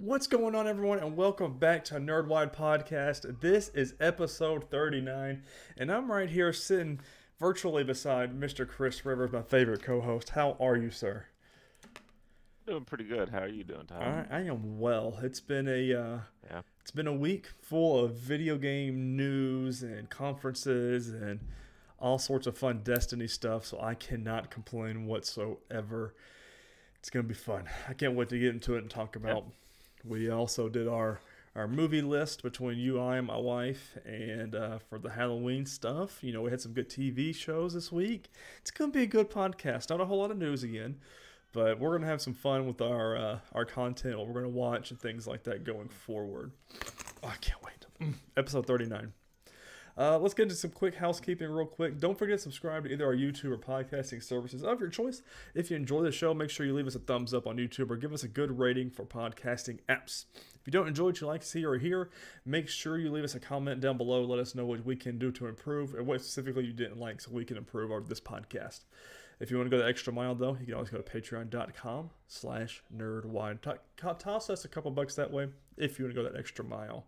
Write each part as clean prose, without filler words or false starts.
What's going on, everyone, and welcome back to Nerdwide Podcast. This is episode 39, and I'm right here sitting virtually beside Mr. Chris Rivers, my favorite co-host. How are you, sir? Doing pretty good. How are you doing, Tom? All right, I am well. It's been a week full of video game news and conferences and all sorts of fun Destiny stuff, so I cannot complain whatsoever. It's going to be fun. I can't wait to get into it and talk about. Yep. We also did our movie list between you, I, and my wife, and for the Halloween stuff. You know, we had some good TV shows this week. It's going to be a good podcast. Not a whole lot of news again, but we're going to have some fun with our content, what we're going to watch, and things like that going forward. Oh, I can't wait. Episode 39. Let's get into some quick housekeeping real quick. Don't forget to subscribe to either our YouTube or podcasting services of your choice. If you enjoy the show, make sure you leave us a thumbs up on YouTube or give us a good rating for podcasting apps. If you don't enjoy what you like to see or hear, make sure you leave us a comment down below. Let us know what we can do to improve and what specifically you didn't like so we can improve this podcast. If you want to go the extra mile, though, you can always go to patreon.com/nerdwide. Toss us a couple bucks that way if you want to go that extra mile.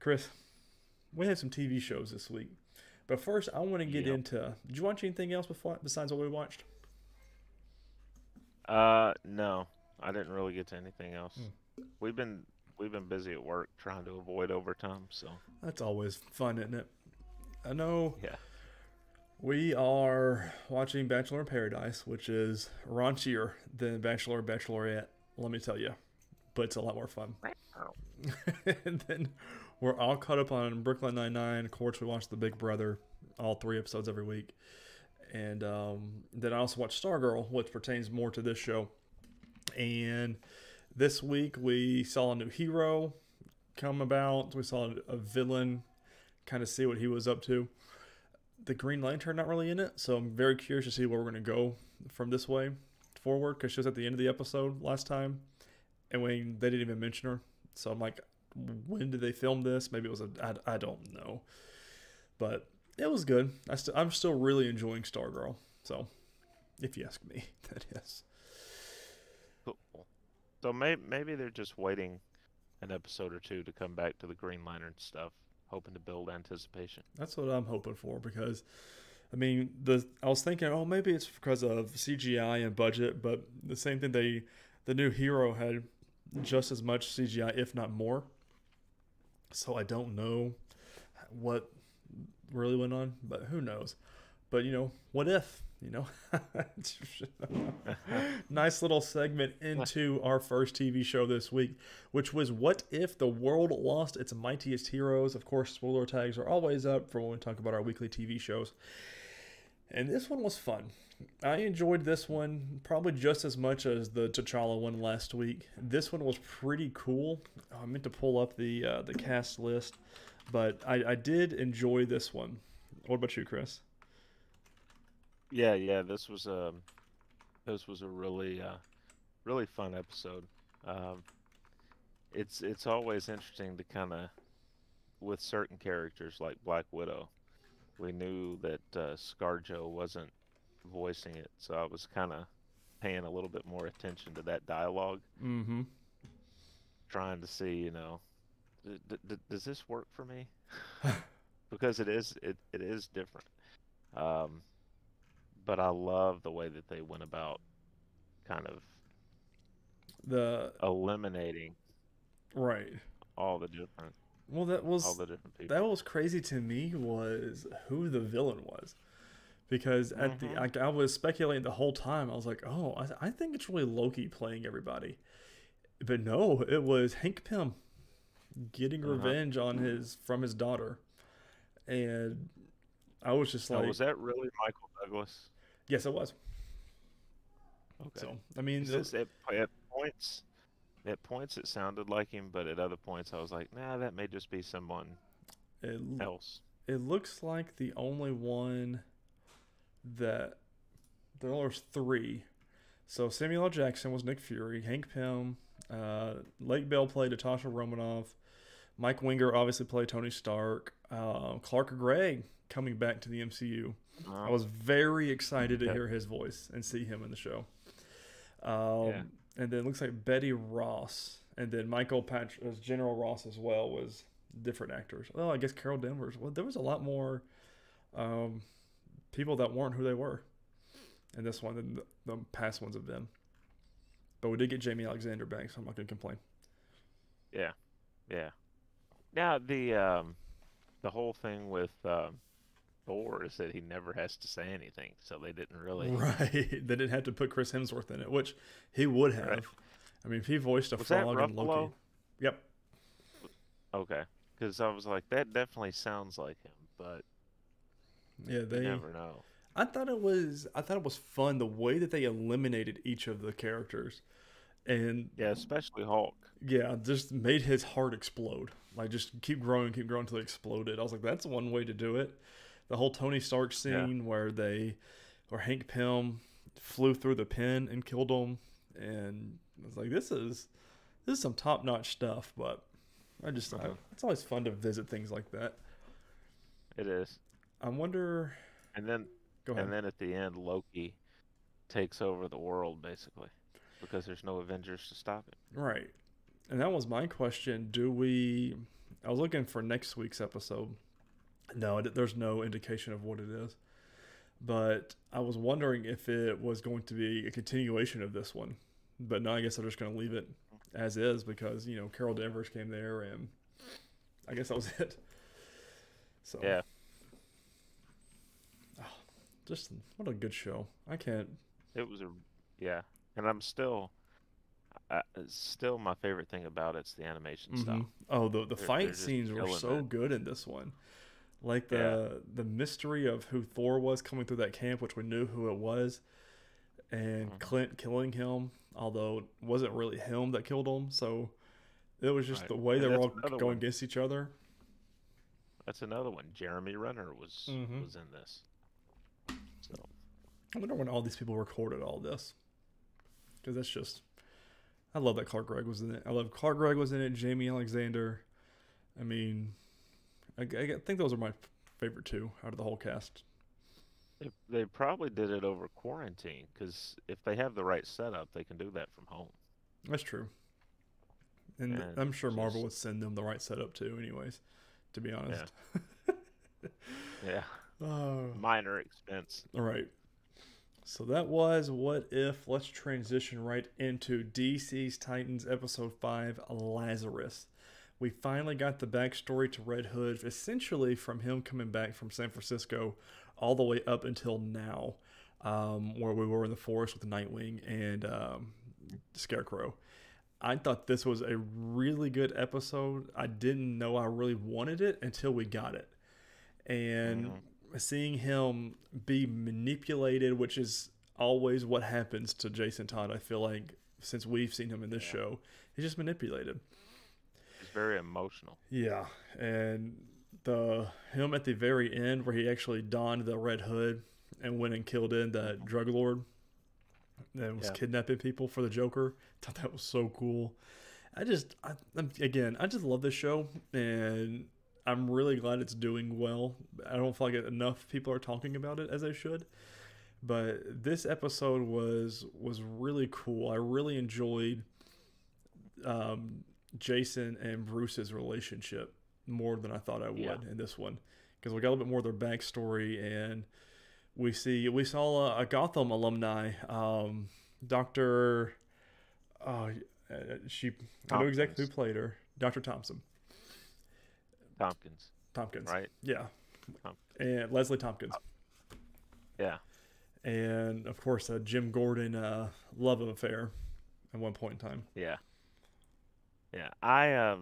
Chris, we have some TV shows this week, but first I want to get into. Did you watch anything else besides what we watched? No, I didn't really get to anything else. We've been busy at work trying to avoid overtime, so that's always fun, isn't it? I know. Yeah. We are watching Bachelor in Paradise, which is raunchier than Bachelor or Bachelorette. Let me tell you, but it's a lot more fun. And then we're all caught up on Brooklyn Nine-Nine. Of course, we watch The Big Brother, all 3 episodes every week. And then I also watch Stargirl, which pertains more to this show. And this week, we saw a new hero come about. We saw a villain, kind of see what he was up to. The Green Lantern not really in it, so I'm very curious to see where we're going to go from this way forward, because she was at the end of the episode last time, and they didn't even mention her. So I'm like, when did they film this? Maybe it was I don't know, but it was good. I'm still really enjoying Stargirl. So, if you ask me, that is. Cool. So maybe they're just waiting an episode or two to come back to the Green Lantern stuff, hoping to build anticipation. That's what I'm hoping for, because I mean, I was thinking, oh, maybe it's because of CGI and budget, but the same thing the new hero had just as much CGI, if not more. So I don't know what really went on, but who knows? But, you know, what if, you know? Nice little segment into our first TV show this week, which was What If the World Lost Its Mightiest Heroes? Of course, spoiler tags are always up for when we talk about our weekly TV shows. And this one was fun. I enjoyed this one probably just as much as the T'Challa one last week. This one was pretty cool. I meant to pull up the cast list, but I did enjoy this one. What about you, Chris? Yeah. This was a really really fun episode. It's always interesting to kind of with certain characters like Black Widow. We knew that ScarJo wasn't voicing it, so I was kind of paying a little bit more attention to that dialogue. Mm-hmm. Trying to see, you know, does this work for me? Because it is different. But I love the way that they went about kind of eliminating right all the different. Well, that was crazy to me was who the villain was, because at I was speculating the whole time. I was like, oh, I think it's really Loki playing everybody, but no, it was Hank Pym getting revenge on his daughter, and I was just like, was that really Michael Douglas? Yes, it was. Okay, so I mean, At points it sounded like him, but at other points I was like, nah, that may just be someone else. It looks like the only one that there were 3. So Samuel L. Jackson was Nick Fury, Hank Pym, Lake Bell played Natasha Romanoff, Mike Winger obviously played Tony Stark, Clark Gregg coming back to the MCU. I was very excited to hear his voice and see him in the show. And then it looks like Betty Ross And then Michael Patrick as General Ross as well was different actors. Well, I guess Carol Danvers. Well, there was a lot more people that weren't who they were in this one than the past ones have been. But we did get Jamie Alexander back, so I'm not going to complain. Yeah, yeah. Now, the whole thing with Thor is that he never has to say anything, so they didn't really... Right, they didn't have to put Chris Hemsworth in it, which he would have. Right. I mean, if he voiced a frog in Loki... Yep. Okay, because I was like, that definitely sounds like him, but yeah, they you never know. I thought it was fun the way that they eliminated each of the characters, and yeah, especially Hulk. Yeah, just made his heart explode. Like just keep growing until he exploded. I was like, that's one way to do it. The whole Tony Stark scene where Hank Pym flew through the pen and killed him, and I was like, this is some top notch stuff. But I just it's always fun to visit things like that. It is. I wonder. And then. And then at the end, Loki takes over the world, basically, because there's no Avengers to stop it. Right. And that was my question. I was looking for next week's episode. No, there's no indication of what it is. But I was wondering if it was going to be a continuation of this one. But no, I guess they're just going to leave it as is because, you know, Carol Danvers came there, and I guess that was it. So. Yeah. Just what a good show! I can't. It was and I'm still my favorite thing about it's the animation style. Oh, the fight scenes were so good in this one. Like the mystery of who Thor was coming through that camp, which we knew who it was, and Clint killing him, although it wasn't really him that killed him. So it was just the way they were all going against each other. That's another one. Jeremy Renner was in this. So, I wonder when all these people recorded all this, because that's just, I love that Clark Gregg was in it. I love Clark Gregg was in it. Jamie Alexander. I mean, I think those are my favorite two out of the whole cast. They probably did it over quarantine, because if they have the right setup, they can do that from home. That's true. And I'm sure Marvel would send them the right setup too, anyways. To be honest. Yeah. Yeah. Minor expense. All right. So that was What If. Let's transition right into DC's Titans Episode 5, Lazarus. We finally got the backstory to Red Hood, essentially from him coming back from San Francisco all the way up until now, where we were in the forest with Nightwing and Scarecrow. I thought this was a really good episode. I didn't know I really wanted it until we got it. And... Mm-hmm. Seeing him be manipulated, which is always what happens to Jason Todd, I feel like, since we've seen him in this show, he's just manipulated. He's very emotional. Yeah, and him at the very end where he actually donned the red hood and went and killed in that drug lord that was kidnapping people for the Joker, I thought that was so cool. I just love this show, and I'm really glad it's doing well. I don't feel like enough people are talking about it as they should. But this episode was really cool. I really enjoyed Jason and Bruce's relationship more than I thought I would in this one, because we got a little bit more of their backstory, and we saw a Gotham alumni, Dr. I know exactly who played her, Dr. Tompkins, right? Yeah, and Leslie Tompkins. Yeah, and of course a Jim Gordon love affair at one point in time. Yeah, yeah. I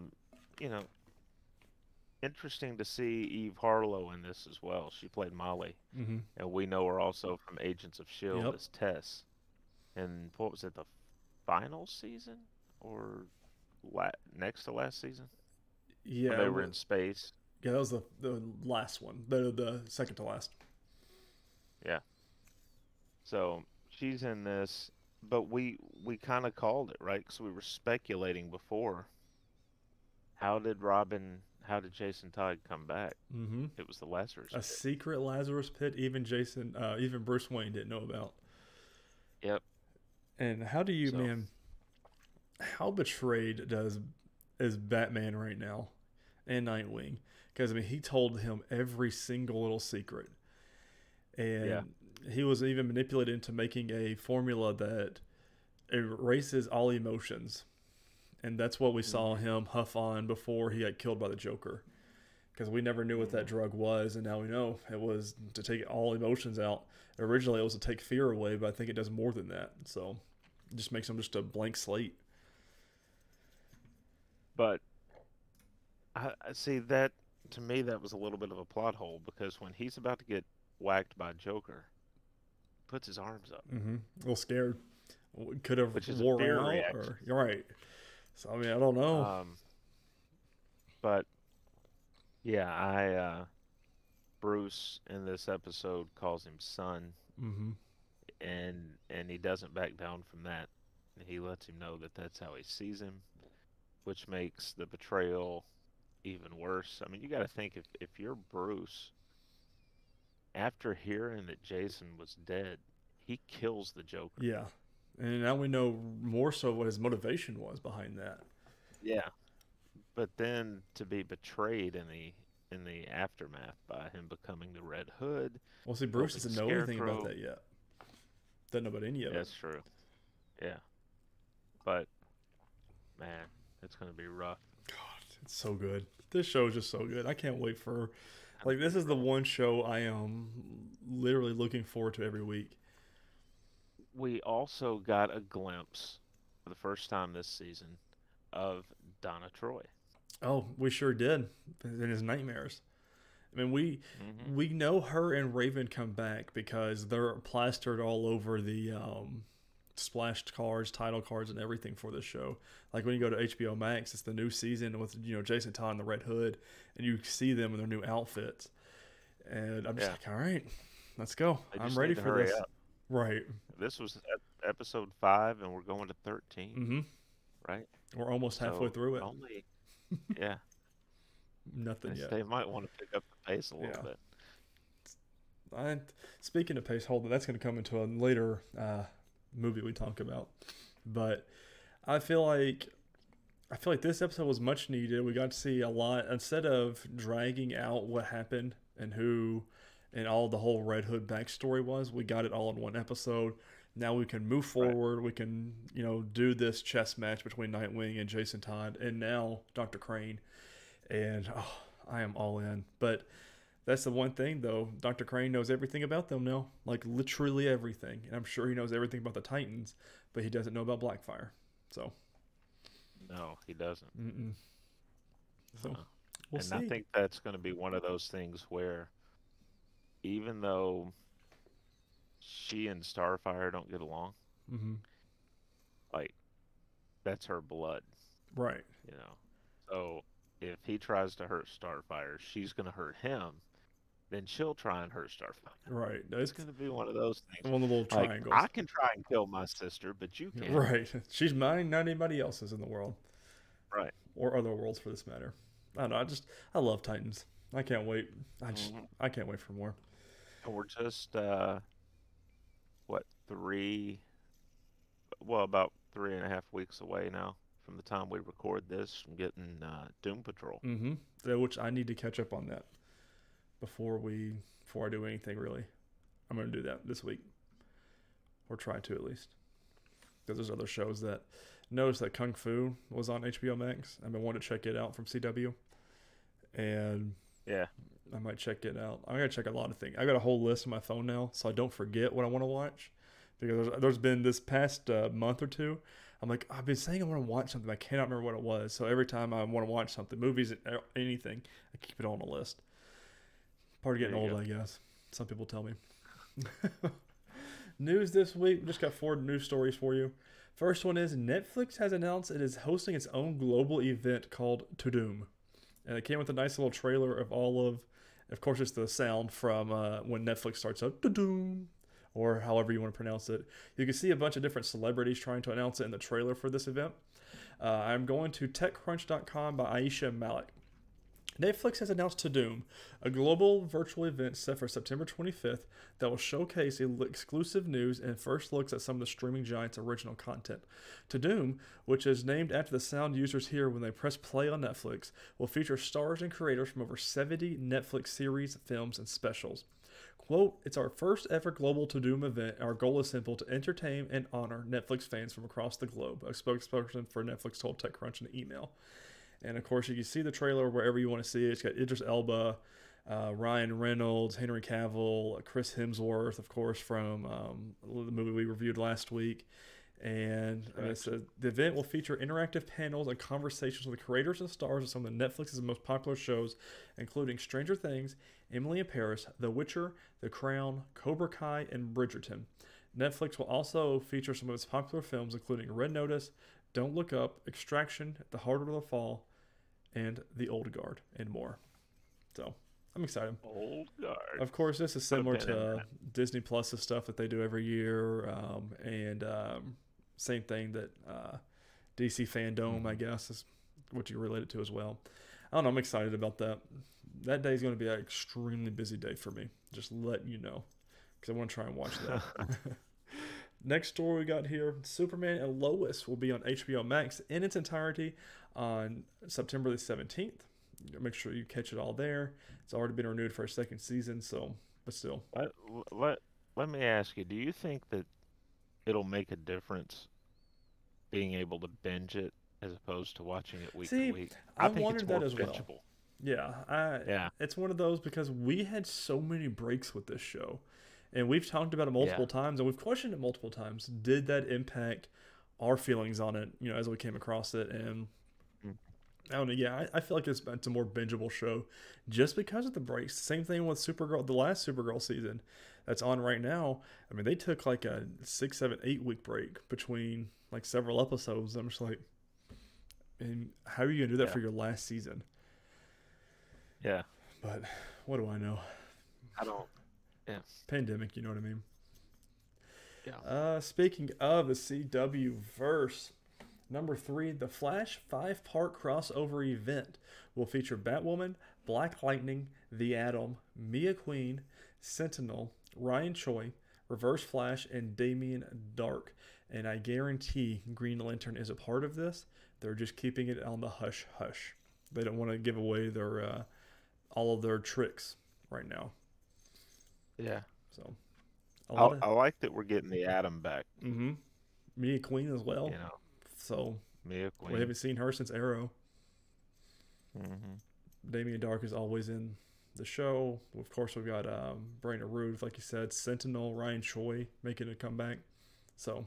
interesting to see Eve Harlow in this as well. She played Molly, and we know her also from Agents of S.H.I.E.L.D. as Tess. And what was it, the final season or next to last season? Yeah, when they were in space. Yeah, that was the last one, the second to last. Yeah. So she's in this, but we kind of called it, right? Because we were speculating before. How did Jason Todd come back? Mm-hmm. It was the Lazarus pit. A secret Lazarus pit. Even even Bruce Wayne didn't know about. Yep. And how do you, man? how betrayed is Batman right now and Nightwing? Because, I mean, he told him every single little secret. And he was even manipulated into making a formula that erases all emotions. And that's what we saw him huff on before he got killed by the Joker. Because we never knew what that drug was, and now we know. It was to take all emotions out. Originally, it was to take fear away, but I think it does more than that. So it just makes him just a blank slate. But I see that, to me, that was a little bit of a plot hole, because when he's about to get whacked by Joker, puts his arms up. A little scared. Could have worn out. You're right. So, I mean, I don't know. But, yeah, Bruce in this episode calls him son. And he doesn't back down from that. He lets him know that that's how he sees him, which makes the betrayal even worse. I mean, you got to think, if you're Bruce, after hearing that Jason was dead, he kills the Joker. Yeah. And now we know more so what his motivation was behind that. Yeah. But then to be betrayed in the aftermath by him becoming the Red Hood. Well, see, Bruce doesn't know anything about that yet. Doesn't know about any of it. That's true. Yeah. But, man, it's going to be rough. God, it's so good. This show is just so good. I can't wait for... Like, this is the one show I am literally looking forward to every week. We also got a glimpse for the first time this season of Donna Troy. Oh, we sure did. In his nightmares. I mean, we know her and Raven come back because they're plastered all over the splashed cards, title cards, and everything for this show. Like when you go to HBO Max, it's the new season with Jason Todd and the Red Hood, and you see them in their new outfits. And I'm just like, all right, let's go. I'm ready for this. Up. Right. This was episode 5, and we're going to 13. Right. We're almost halfway through it. Only, nothing yet. They might want to pick up the pace a little bit. Speaking of pace, hold on, that's going to come into a later movie we talk about. But I feel like this episode was much needed. We got to see a lot instead of dragging out what happened and who and all the whole Red Hood backstory was. We got it all in one episode. Now we can move forward. Right. We can, do this chess match between Nightwing and Jason Todd, and now Dr. Crane. And I am all in. But that's the one thing, though. Dr. Crane knows everything about them now, like literally everything. And I'm sure he knows everything about the Titans, but he doesn't know about Blackfire. So. No, he doesn't. So, we'll see. I think that's going to be one of those things where, even though she and Starfire don't get along, like, that's her blood. Right. So if he tries to hurt Starfire, she's going to hurt him. Then she'll try and hurt Starfire. Right. It's going to be one of those things. One of the little triangles. Like, I can try and kill my sister, but you can't. Right. She's mine, not anybody else's in the world. Right. Or other worlds, for this matter. I don't know. I love Titans. I can't wait. I can't wait for more. And we're just, about 3.5 weeks away now from the time we record this from getting Doom Patrol. Which I need to catch up on that before I do anything, really. I'm going to do that this week. Or try to, at least. Because there's other shows that... Notice that Kung Fu was on HBO Max. I've been wanting to check it out from CW. And... yeah. I might check it out. I'm going to check a lot of things. I got a whole list on my phone now, so I don't forget what I want to watch. Because there's been this past month or two, I'm like, I've been saying I want to watch something. I cannot remember what it was. So every time I want to watch something, movies, anything, I keep it on the list. Part of getting old, I guess. Some people tell me. News this week. We just got 4 news stories for you. First one is Netflix has announced it is hosting its own global event called Tudum. And it came with a nice little trailer of all of course, it's the sound from when Netflix starts out, Tudum, or however you want to pronounce it. You can see a bunch of different celebrities trying to announce it in the trailer for this event. I'm going to techcrunch.com by Aisha Malik. Netflix has announced Tudum, a global virtual event set for September 25th that will showcase exclusive news and first looks at some of the streaming giant's original content. Tudum, which is named after the sound users hear when they press play on Netflix, will feature stars and creators from over 70 Netflix series, films, and specials. Quote, "It's our first ever global Tudum event. Our goal is simple, to entertain and honor Netflix fans from across the globe," a spokesperson for Netflix told TechCrunch in an email. And, of course, you can see the trailer wherever you want to see it. It's got Idris Elba, Ryan Reynolds, Henry Cavill, Chris Hemsworth, of course, from the movie we reviewed last week. And the event will feature interactive panels and conversations with the creators and stars of some of the Netflix's most popular shows, including Stranger Things, Emily in Paris, The Witcher, The Crown, Cobra Kai, and Bridgerton. Netflix will also feature some of its popular films, including Red Notice, Don't Look Up, Extraction, The Harder They Fall, and The Old Guard, and more. So, I'm excited. Old Guard. Of course, this is similar to Disney Plus's stuff that they do every year, and same thing that DC Fandom, I guess, is what you relate it to as well. I don't know. I'm excited about that. That day is going to be an extremely busy day for me. Just letting you know, because I want to try and watch that. Next story we got here, Superman and Lois will be on HBO Max in its entirety on September the 17th. Make sure you catch it all there. It's already been renewed for a second season, so, but still. Let me ask you, do you think that it'll make a difference being able to binge it as opposed to watching it week to week? I think wondered it's more that as bingeable. Well. Yeah. It's one of those because we had so many breaks with this show. And we've talked about it multiple times, and we've questioned it multiple times. Did that impact our feelings on it, you know, as we came across it? And I don't know. Yeah, I feel like it's a more bingeable show just because of the breaks. Same thing with Supergirl, the last Supergirl season that's on right now. I mean, they took like a 6, 7, 8 week break between like several episodes. I'm just like, and how are you going to do that for your last season? Yeah. But what do I know? I don't. Yeah. Pandemic, you know what I mean? Yeah. Speaking of the CW verse, number 3, the Flash 5-part crossover event will feature Batwoman, Black Lightning, The Atom, Mia Queen, Sentinel, Ryan Choi, Reverse Flash, and Damian Dark. And I guarantee Green Lantern is a part of this. They're just keeping it on the hush hush. They don't want to give away their all of their tricks right now. Yeah. So I like that we're getting the Atom back. Mm-hmm. Mia Queen as well. You know, so Mia Queen. We haven't seen her since Arrow. Mm-hmm. Damian Dark is always in the show. Of course, we've got Brandon Routh, like you said, Sentinel, Ryan Choi making a comeback. So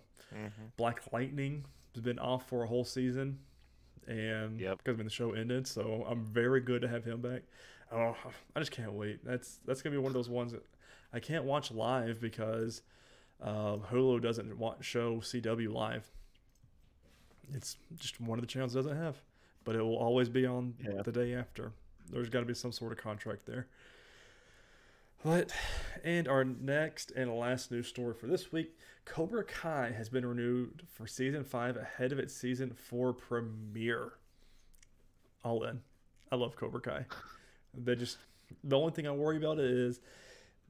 Black Lightning has been off for a whole season, and because when the show ended, so I'm very good to have him back. Oh, I just can't wait. That's gonna be one of those ones that I can't watch live because Hulu doesn't show CW live. It's just one of the channels it doesn't have, but it will always be on the day after. There's got to be some sort of contract there. And our next and last news story for this week, Cobra Kai has been renewed for Season 5 ahead of its Season 4 premiere. All in. I love Cobra Kai. The only thing I worry about is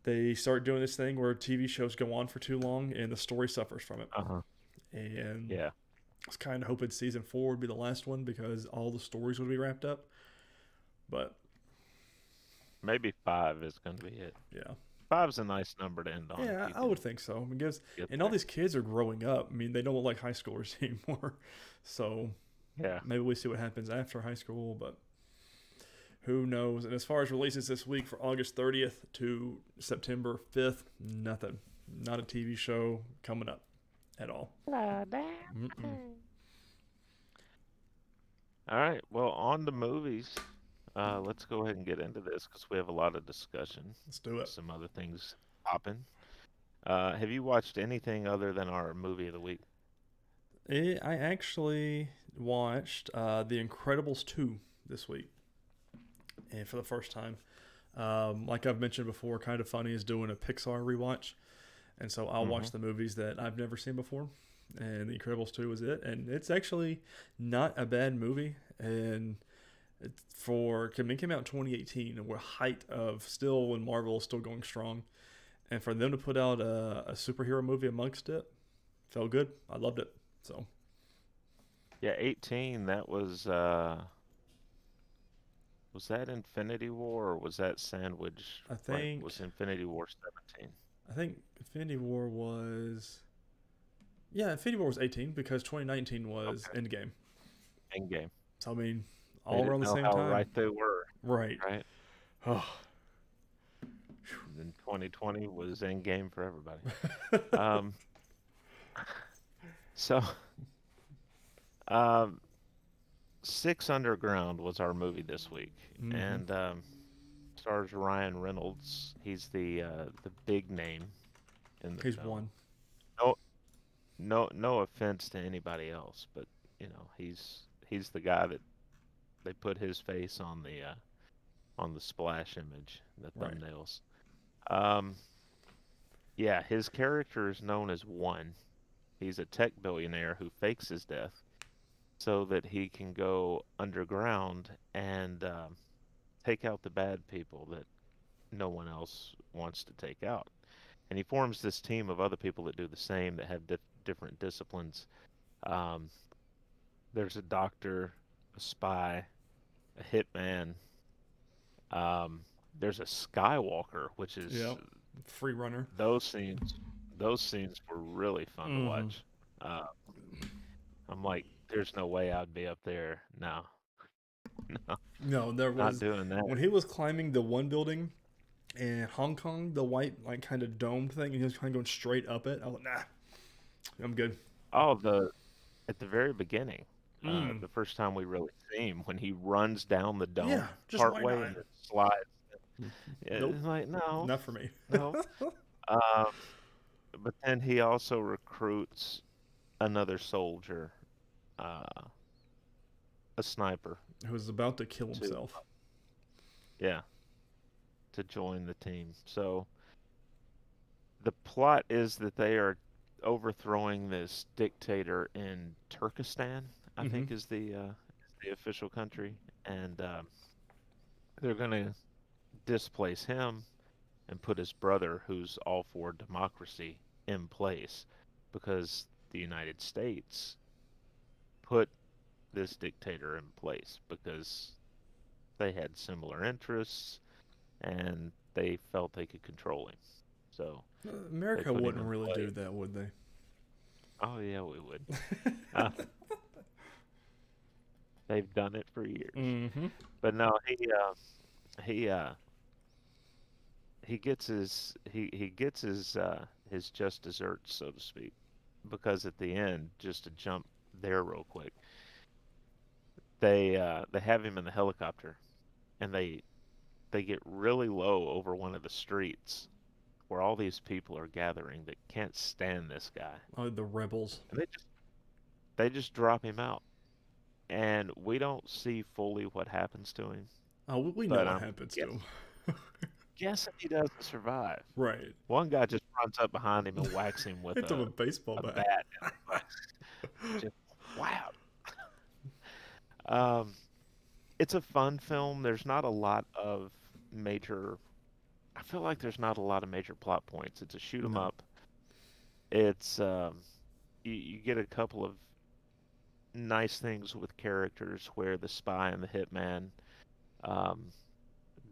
they start doing this thing where TV shows go on for too long and the story suffers from it. And I was kind of hoping season 4 would be the last one because all the stories would be wrapped up. But maybe 5 is going to be it. Yeah. 5's a nice number to end on. Yeah, I would think so. Because, all these kids are growing up. I mean, they don't look like high schoolers anymore. So maybe we see what happens after high school, but who knows? And as far as releases this week for August 30th to September 5th, nothing. Not a TV show coming up at all. All right. Well, on the movies, let's go ahead and get into this because we have a lot of discussion. Let's do it. Some other things popping. Have you watched anything other than our movie of the week? I actually watched The Incredibles 2 this week. And for the first time, like I've mentioned before, Kind of Funny is doing a Pixar rewatch. And so I'll watch the movies that I've never seen before. And The Incredibles 2 was it. And it's actually not a bad movie. And It came out in 2018, and we're height of still when Marvel is still going strong. And for them to put out a superhero movie amongst it, felt good. I loved it. So. Yeah, 18, that was that Infinity War, or was that Sandwich? I think... was Infinity War 17? I think Infinity War was... Yeah, Infinity War was 18, because 2019 was Endgame. Endgame. So, I mean, all around the same time. How right they were. Right. Right. Oh. And then 2020 was Endgame for everybody. Six Underground was our movie this week, mm-hmm. and stars Ryan Reynolds. He's the big name in the film. One. No offense to anybody else, but you know he's the guy that they put his face on the splash image, the thumbnails. Right. Yeah, his character is known as One. He's a tech billionaire who fakes his death so that he can go underground and take out the bad people that no one else wants to take out. And he forms this team of other people that do the same, that have different disciplines. There's a doctor, a spy, a hitman. There's a Skywalker, which is... Yep. Free runner. Those scenes were really fun to watch. I'm like, there's no way I'd be up there. No, there was not doing that. When he was climbing the one building in Hong Kong, the white like kind of dome thing, and he was kind of going straight up it. I was like, nah, I'm good. Oh, at the very beginning, the first time we really see him, when he runs down the dome, yeah, partway and it slides. Nope. It's like, no, not for me. No. But then he also recruits another soldier, a sniper, who's about to kill himself. To join the team. So the plot is that they are overthrowing this dictator in Turkestan, I mm-hmm. think is the official country, and they're going to displace him and put his brother, who's all for democracy, in place, because the United States put this dictator in place because they had similar interests and they felt they could control him. So America wouldn't really do that, would they? Oh yeah, we would. They've done it for years. Mm-hmm. But no, he gets his just desserts, so to speak, because at the end, just to jump there real quick, they have him in the helicopter, and they get really low over one of the streets where all these people are gathering that can't stand this guy. Oh, the rebels! And they just drop him out, and we don't see fully what happens to him. Oh, we know what happens to him. Guess if he doesn't survive. Right. One guy just runs up behind him and whacks him with a baseball bat. Just, wow. It's a fun film. There's not a lot of major... I feel like there's not a lot of major plot points. It's a shoot 'em up. It's... you get a couple of nice things with characters where the spy and the hitman...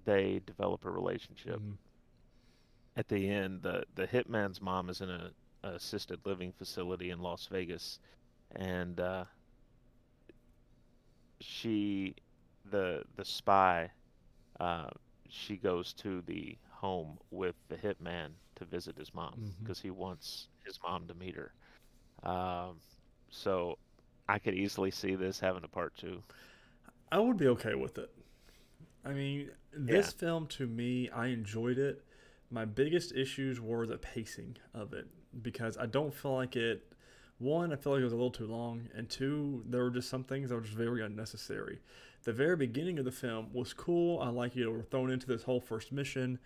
they develop a relationship. Mm-hmm. At the end, the hitman's mom is in a assisted living facility in Las Vegas, and the spy, she goes to the home with the hitman to visit his mom, because mm-hmm. he wants his mom to meet her. So I could easily see this having a part 2. I would be okay with it. I mean, this film, to me, I enjoyed it. My biggest issues were the pacing of it, because I don't feel like it... One, I feel like it was a little too long, and two, there were just some things that were just very unnecessary. The very beginning of the film was cool. I like, we're thrown into this whole first mission.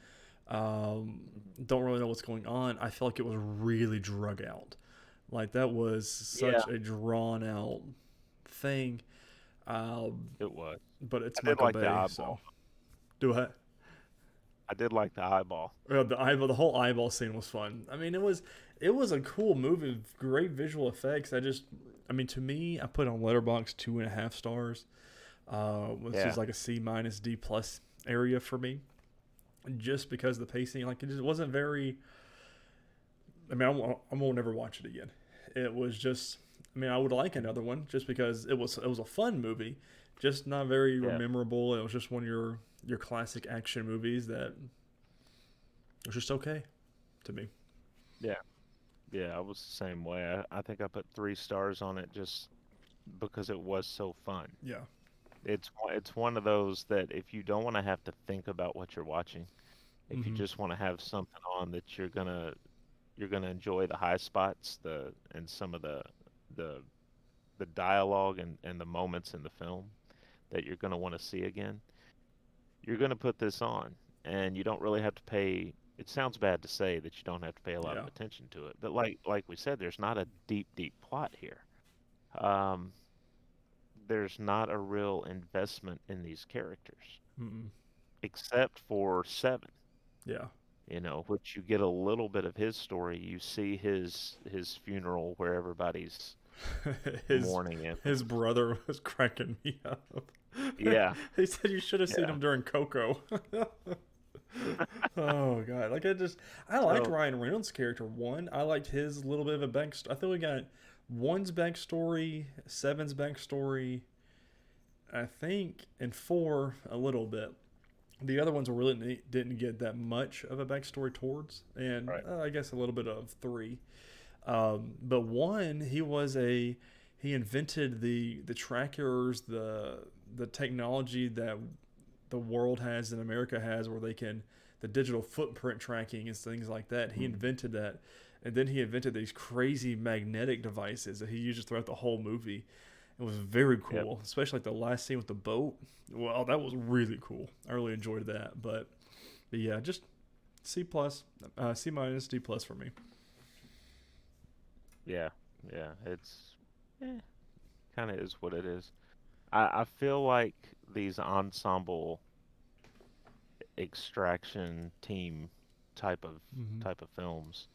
Don't really know what's going on. I feel like it was really drug out. Like, that was such a drawn-out thing. It was. But it's Michael Bay. So. Do what? I did like the eyeball. The whole eyeball scene was fun. I mean, it was a cool movie with great visual effects. To me, I put on Letterboxd 2.5 stars, which is like a C-, D+ area for me, just because the pacing, it just wasn't very. I won't ever watch it again. It was just. I would like another one just because it was a fun movie, just not very memorable. It was just one of your classic action movies that was just okay to me. Yeah, I was the same way. I think I put 3 stars on it just because it was so fun. Yeah. It's one of those that if you don't want to have to think about what you're watching, if you just want to have something on that you're going to enjoy the high spots, and some of the dialogue and the moments in the film that you're going to want to see again, you're going to put this on, and you don't really have to pay. It sounds bad to say that you don't have to pay a lot of attention to it, but like we said, there's not a deep plot here. There's not a real investment in these characters, except for Seven. Yeah, which you get a little bit of his story. You see his funeral where everybody's mourning him. His brother was cracking me up. Yeah. He said you should have seen him during Coco. Oh god. I liked Ryan Reynolds' character. One, I liked his little bit of a backstory. I think we got one's backstory, Seven's backstory, I think, and four a little bit. The other ones really didn't get that much of a backstory towards, and I guess a little bit of three. But one, he invented the trackers, the technology that the world has and America has, where the digital footprint tracking and things like that. He invented that. And then he invented these crazy magnetic devices that he uses throughout the whole movie. It was very cool, especially the last scene with the boat. Well, that was really cool. I really enjoyed that. But yeah, just C-, D+ for me. Yeah, it's kind of is what it is. I feel like these ensemble extraction team type of films.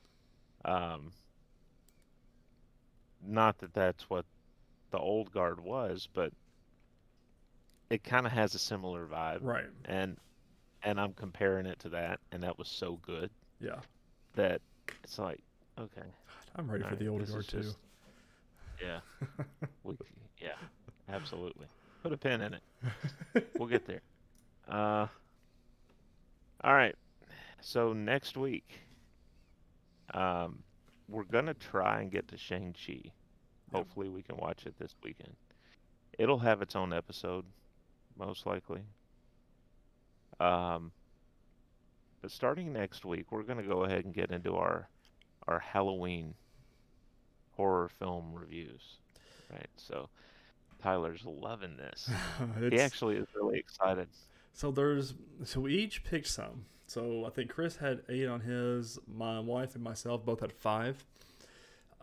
Not that that's what the old guard was, but it kind of has a similar vibe, right? And I'm comparing it to that, and that was so good. Yeah, that it's like okay. I'm ready for the old guard too. Yeah. Yeah, absolutely. Put a pin in it. We'll get there. All right. So next week, we're going to try and get to Shang-Chi. Yep. Hopefully we can watch it this weekend. It'll have its own episode, most likely. But starting next week, we're going to go ahead and get into our Halloween horror film reviews, right? So Tyler's loving this. He actually is really excited. So we each picked some. So I think Chris had 8 on his. My wife and myself both had 5.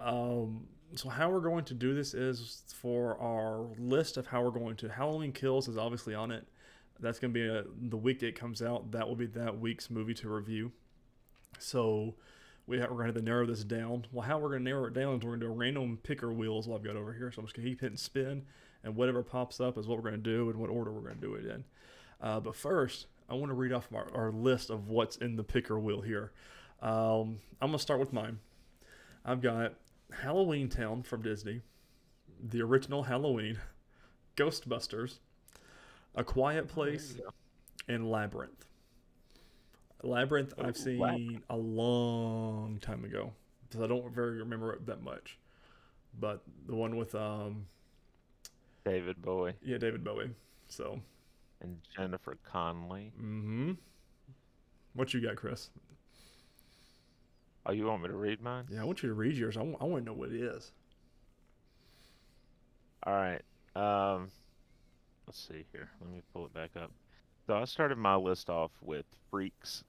So how we're going to do this is for our list of how we're going to. Halloween Kills is obviously on it. That's going to be the week it comes out. That will be that week's movie to review. So we're going to have to narrow this down. Well, how we're going to narrow it down is we're going to do a random picker wheels I've got over here. So I'm just going to keep hitting spin, and whatever pops up is what we're going to do and what order we're going to do it in. But first, I want to read off our list of what's in the picker wheel here. I'm going to start with mine. I've got Halloween Town from Disney, the original Halloween, Ghostbusters, A Quiet Place, and Labyrinth. Labyrinth, I've seen a long time ago, so I don't very remember it that much. But the one with David Bowie. Yeah, David Bowie. So. And Jennifer Connelly. Mm-hmm. What you got, Chris? Oh, you want me to read mine? Yeah, I want you to read yours. I want to know what it is. All right. Let's see here. Let me pull it back up. So I started my list off with Freaks.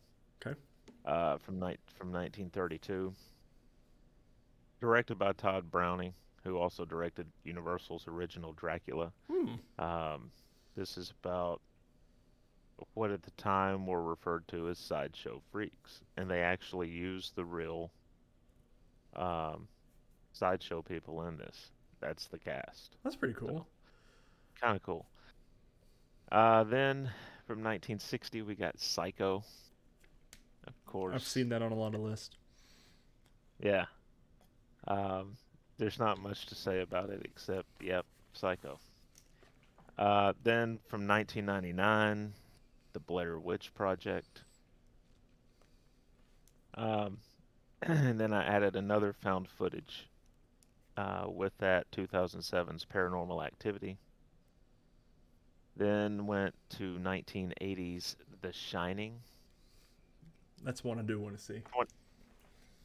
Okay. From 1932. Directed by Todd Browning. who also directed Universal's original Dracula. This is about what at the time were referred to as sideshow freaks, and they actually used the real sideshow people in this. That's the cast. That's pretty cool. So, kind of cool. Then from 1960, we got Psycho. Of course. I've seen that on a lot of lists. Yeah. There's not much to say about it except, yep, Psycho. Then from 1999, The Blair Witch Project. And then I added another found footage with that, 2007's Paranormal Activity. Then went to 1980's The Shining. That's one I do want to see.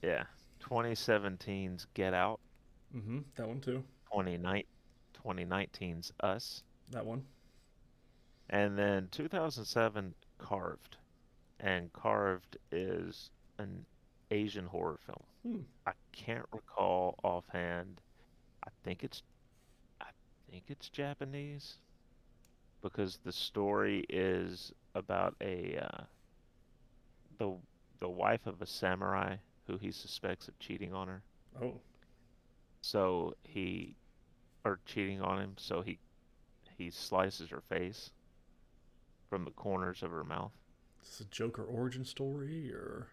Yeah. 2017's Get Out. Mm-hmm. That one too. 2019's Us. That one. And then 2007, Carved. And Carved is an Asian horror film. I can't recall offhand. I think it's Japanese, because the story is about the wife of a samurai who he suspects of cheating on her. Oh. So he, or cheating on him, so he slices her face from the corners of her mouth. Is this a Joker origin story, or?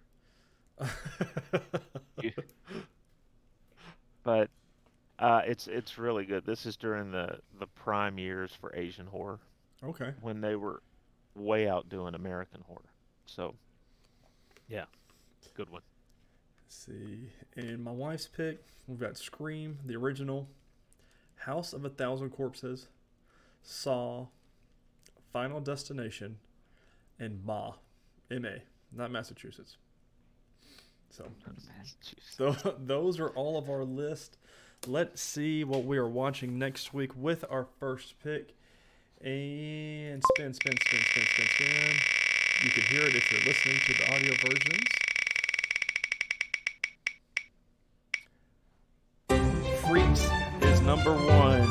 But it's really good. This is during the prime years for Asian horror. Okay. When they were way out doing American horror. So, yeah, good one. See, and my wife's pick, we've got Scream, the original, House of a Thousand Corpses, Saw, Final Destination, and Ma, M.A., not Massachusetts. So, those are all of our list. Let's see what we are watching next week with our first pick. And spin. You can hear it if you're listening to the audio versions. Freaks is number one.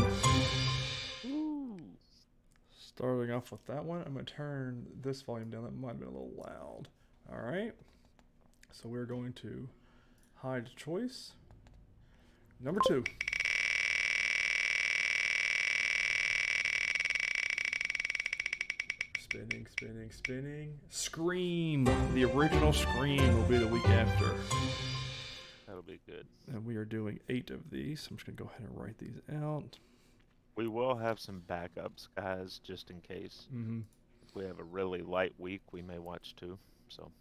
Ooh. Starting off with that one, I'm going to turn this volume down. That might have been a little loud. All right. So we're going to hide choice. Number two. Spinning. Scream. The original Scream will be the week after. That'll be good. And we are doing 8 of these. I'm just going to go ahead and write these out. We will have some backups, guys, just in case. Mm-hmm. If we have a really light week, we may watch 2. So.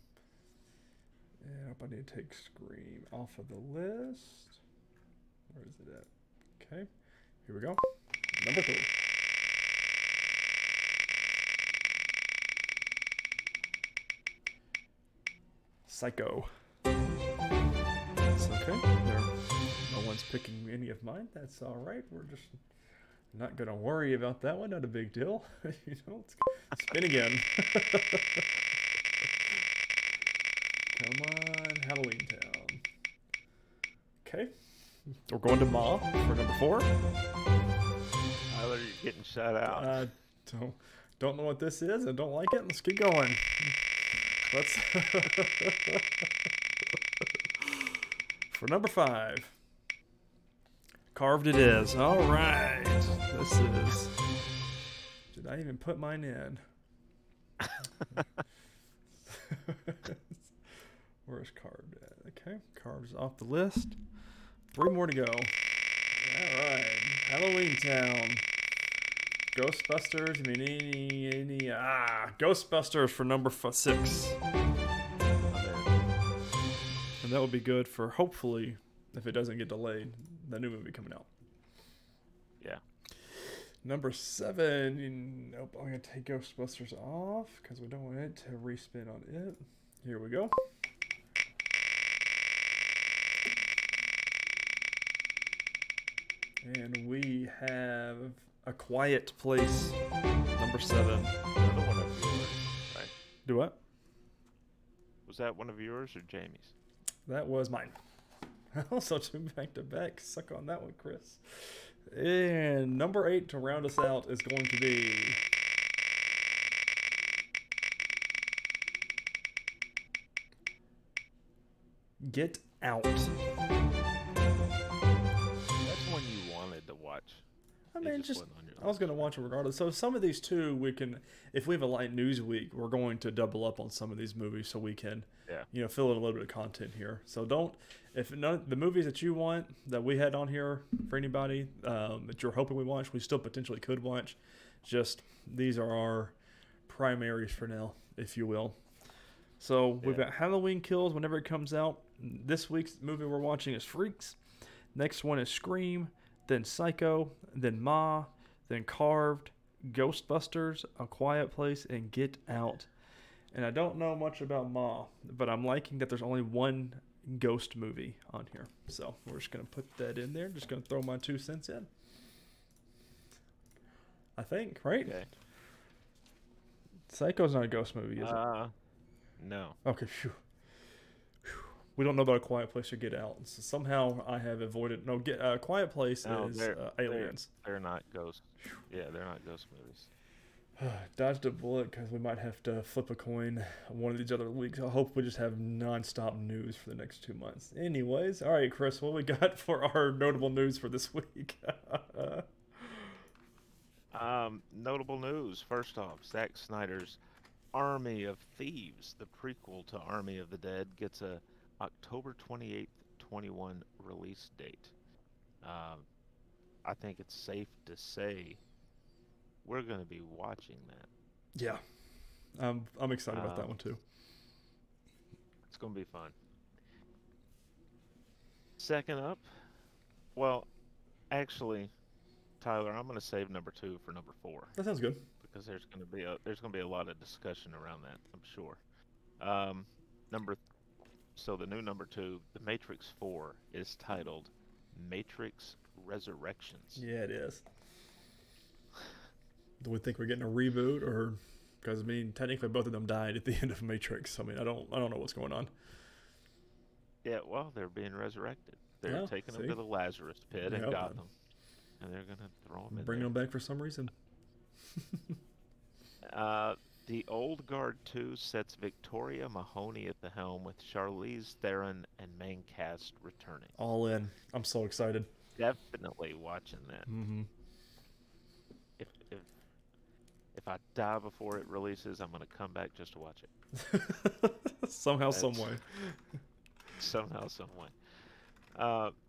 Yep, I need to take Scream off of the list. Where is it at? Okay, here we go. Number 3. Psycho. That's okay. No one's picking any of mine. That's all right. We're just not going to worry about that one. Not a big deal. You know, it's spin again. Come on, Halloween Town. Okay. We're going to Ma for number 4. Tyler, you're getting shut out. I don't know what this is. I don't like it. Let's keep going. Let's for number 5. Carved it is. All right. This is. Did I even put mine in? Where is Carved at? Okay, Carved's off the list. 3 more to go. Alright. Halloween Town. Ghostbusters. Ghostbusters for number 6. And that would be good for, hopefully, if it doesn't get delayed, the new movie coming out. Yeah. Number 7. Nope, I'm going to take Ghostbusters off because we don't want it to respin on it. Here we go. And we have A Quiet Place, number 7. Another one of yours, right? Do what? Was that one of yours or Jamie's? That was mine. Also two back-to-back. Suck on that one, Chris. And number 8 to round us out is going to be... Get Out. That's one you wanted to watch. I mean, I was going to watch it regardless. So some of these two, we can, if we have a light news week, we're going to double up on some of these movies so we can, you know, fill in a little bit of content here. So don't, if none, the movies that you want that we had on here for anybody that you're hoping we watch, we still potentially could watch. Just these are our primaries for now, if you will. So we've got Halloween Kills whenever it comes out. This week's movie we're watching is Freaks. Next one is Scream, then Psycho, then Ma, then Carved, Ghostbusters, A Quiet Place, and Get Out. And I don't know much about Ma, but I'm liking that there's only one ghost movie on here. So we're just going to put that in there. Just going to throw my 2 cents in. I think, right? Okay. Psycho's not a ghost movie, is it? No. Okay, phew. We don't know about A Quiet Place or Get Out. So somehow I have avoided. No, Quiet Place is aliens. They're not ghosts. Yeah, they're not ghost movies. Dodged a bullet because we might have to flip a coin one of these other weeks. I hope we just have nonstop news for the next 2 months. Anyways, all right, Chris, what we got for our notable news for this week? Notable news. First off, Zack Snyder's Army of Thieves, the prequel to Army of the Dead, gets a October 28th, 21 release date. I think it's safe to say we're going to be watching that. Yeah. I'm excited about that one too. It's going to be fun. Second up, well, actually, Tyler, I'm going to save number 2 for number 4. That sounds good. Because there's going to be a lot of discussion around that, I'm sure. So the new number 2, The Matrix 4, is titled Matrix Resurrections. Yeah, it is. Do we think we're getting a reboot, or because I mean, technically both of them died at the end of Matrix. I mean, I don't know what's going on. Yeah, well, they're being resurrected. They're taking them to the Lazarus pit in Gotham, and they're gonna throw them in. Bring them back for some reason. The Old Guard 2 sets Victoria Mahoney at the helm with Charlize Theron and main cast returning. All in. I'm so excited. Definitely watching that. Mm-hmm. If I die before it releases, I'm going to come back just to watch it. Somehow, some way.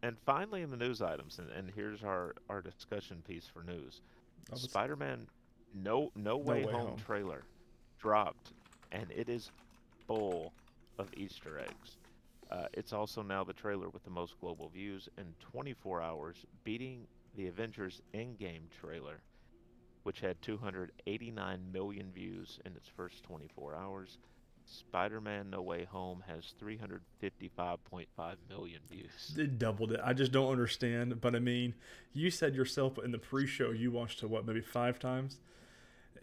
And finally, in the news items, and here's our discussion piece for news. Spider-Man No Way Home trailer dropped, and it is full of Easter eggs. It's also now the trailer with the most global views in 24 hours, beating the Avengers Endgame trailer, which had 289 million views in its first 24 hours. Spider-Man No Way Home has 355.5 million views. It doubled it. I just don't understand. But I mean, you said yourself in the pre-show you watched it, what, maybe 5 times?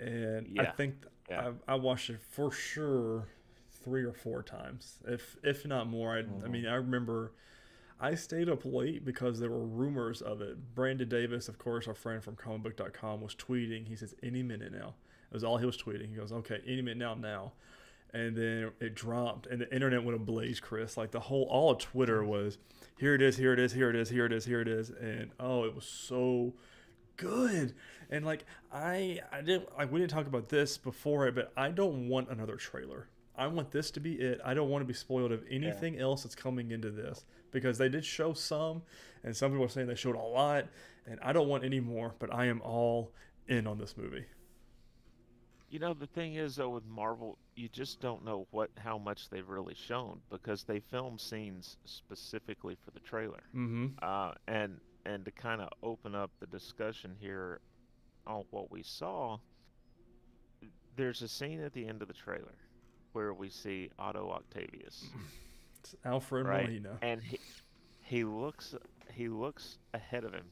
And I think I watched it for sure 3 or 4 times, if not more. I mean, I remember I stayed up late because there were rumors of it. Brandon Davis, of course, our friend from comicbook.com, was tweeting. He says, any minute now. It was all he was tweeting. He goes, okay, any minute now. And then it dropped, and the internet went ablaze, Chris. Like all of Twitter was, here it is. And it was so good. And like I didn't, like, we didn't talk about this before, but I don't want another trailer. I want this to be it. I don't want to be spoiled of anything else that's coming into this, because they did show some, and some people are saying they showed a lot, and I don't want any more. But I am all in on this movie. You know, the thing is, though, with Marvel, you just don't know how much they've really shown, because they film scenes specifically for the trailer. Mm-hmm. And to kind of open up the discussion here on what we saw, there's a scene at the end of the trailer where we see Otto Octavius. It's Alfred Molina. And he looks ahead of him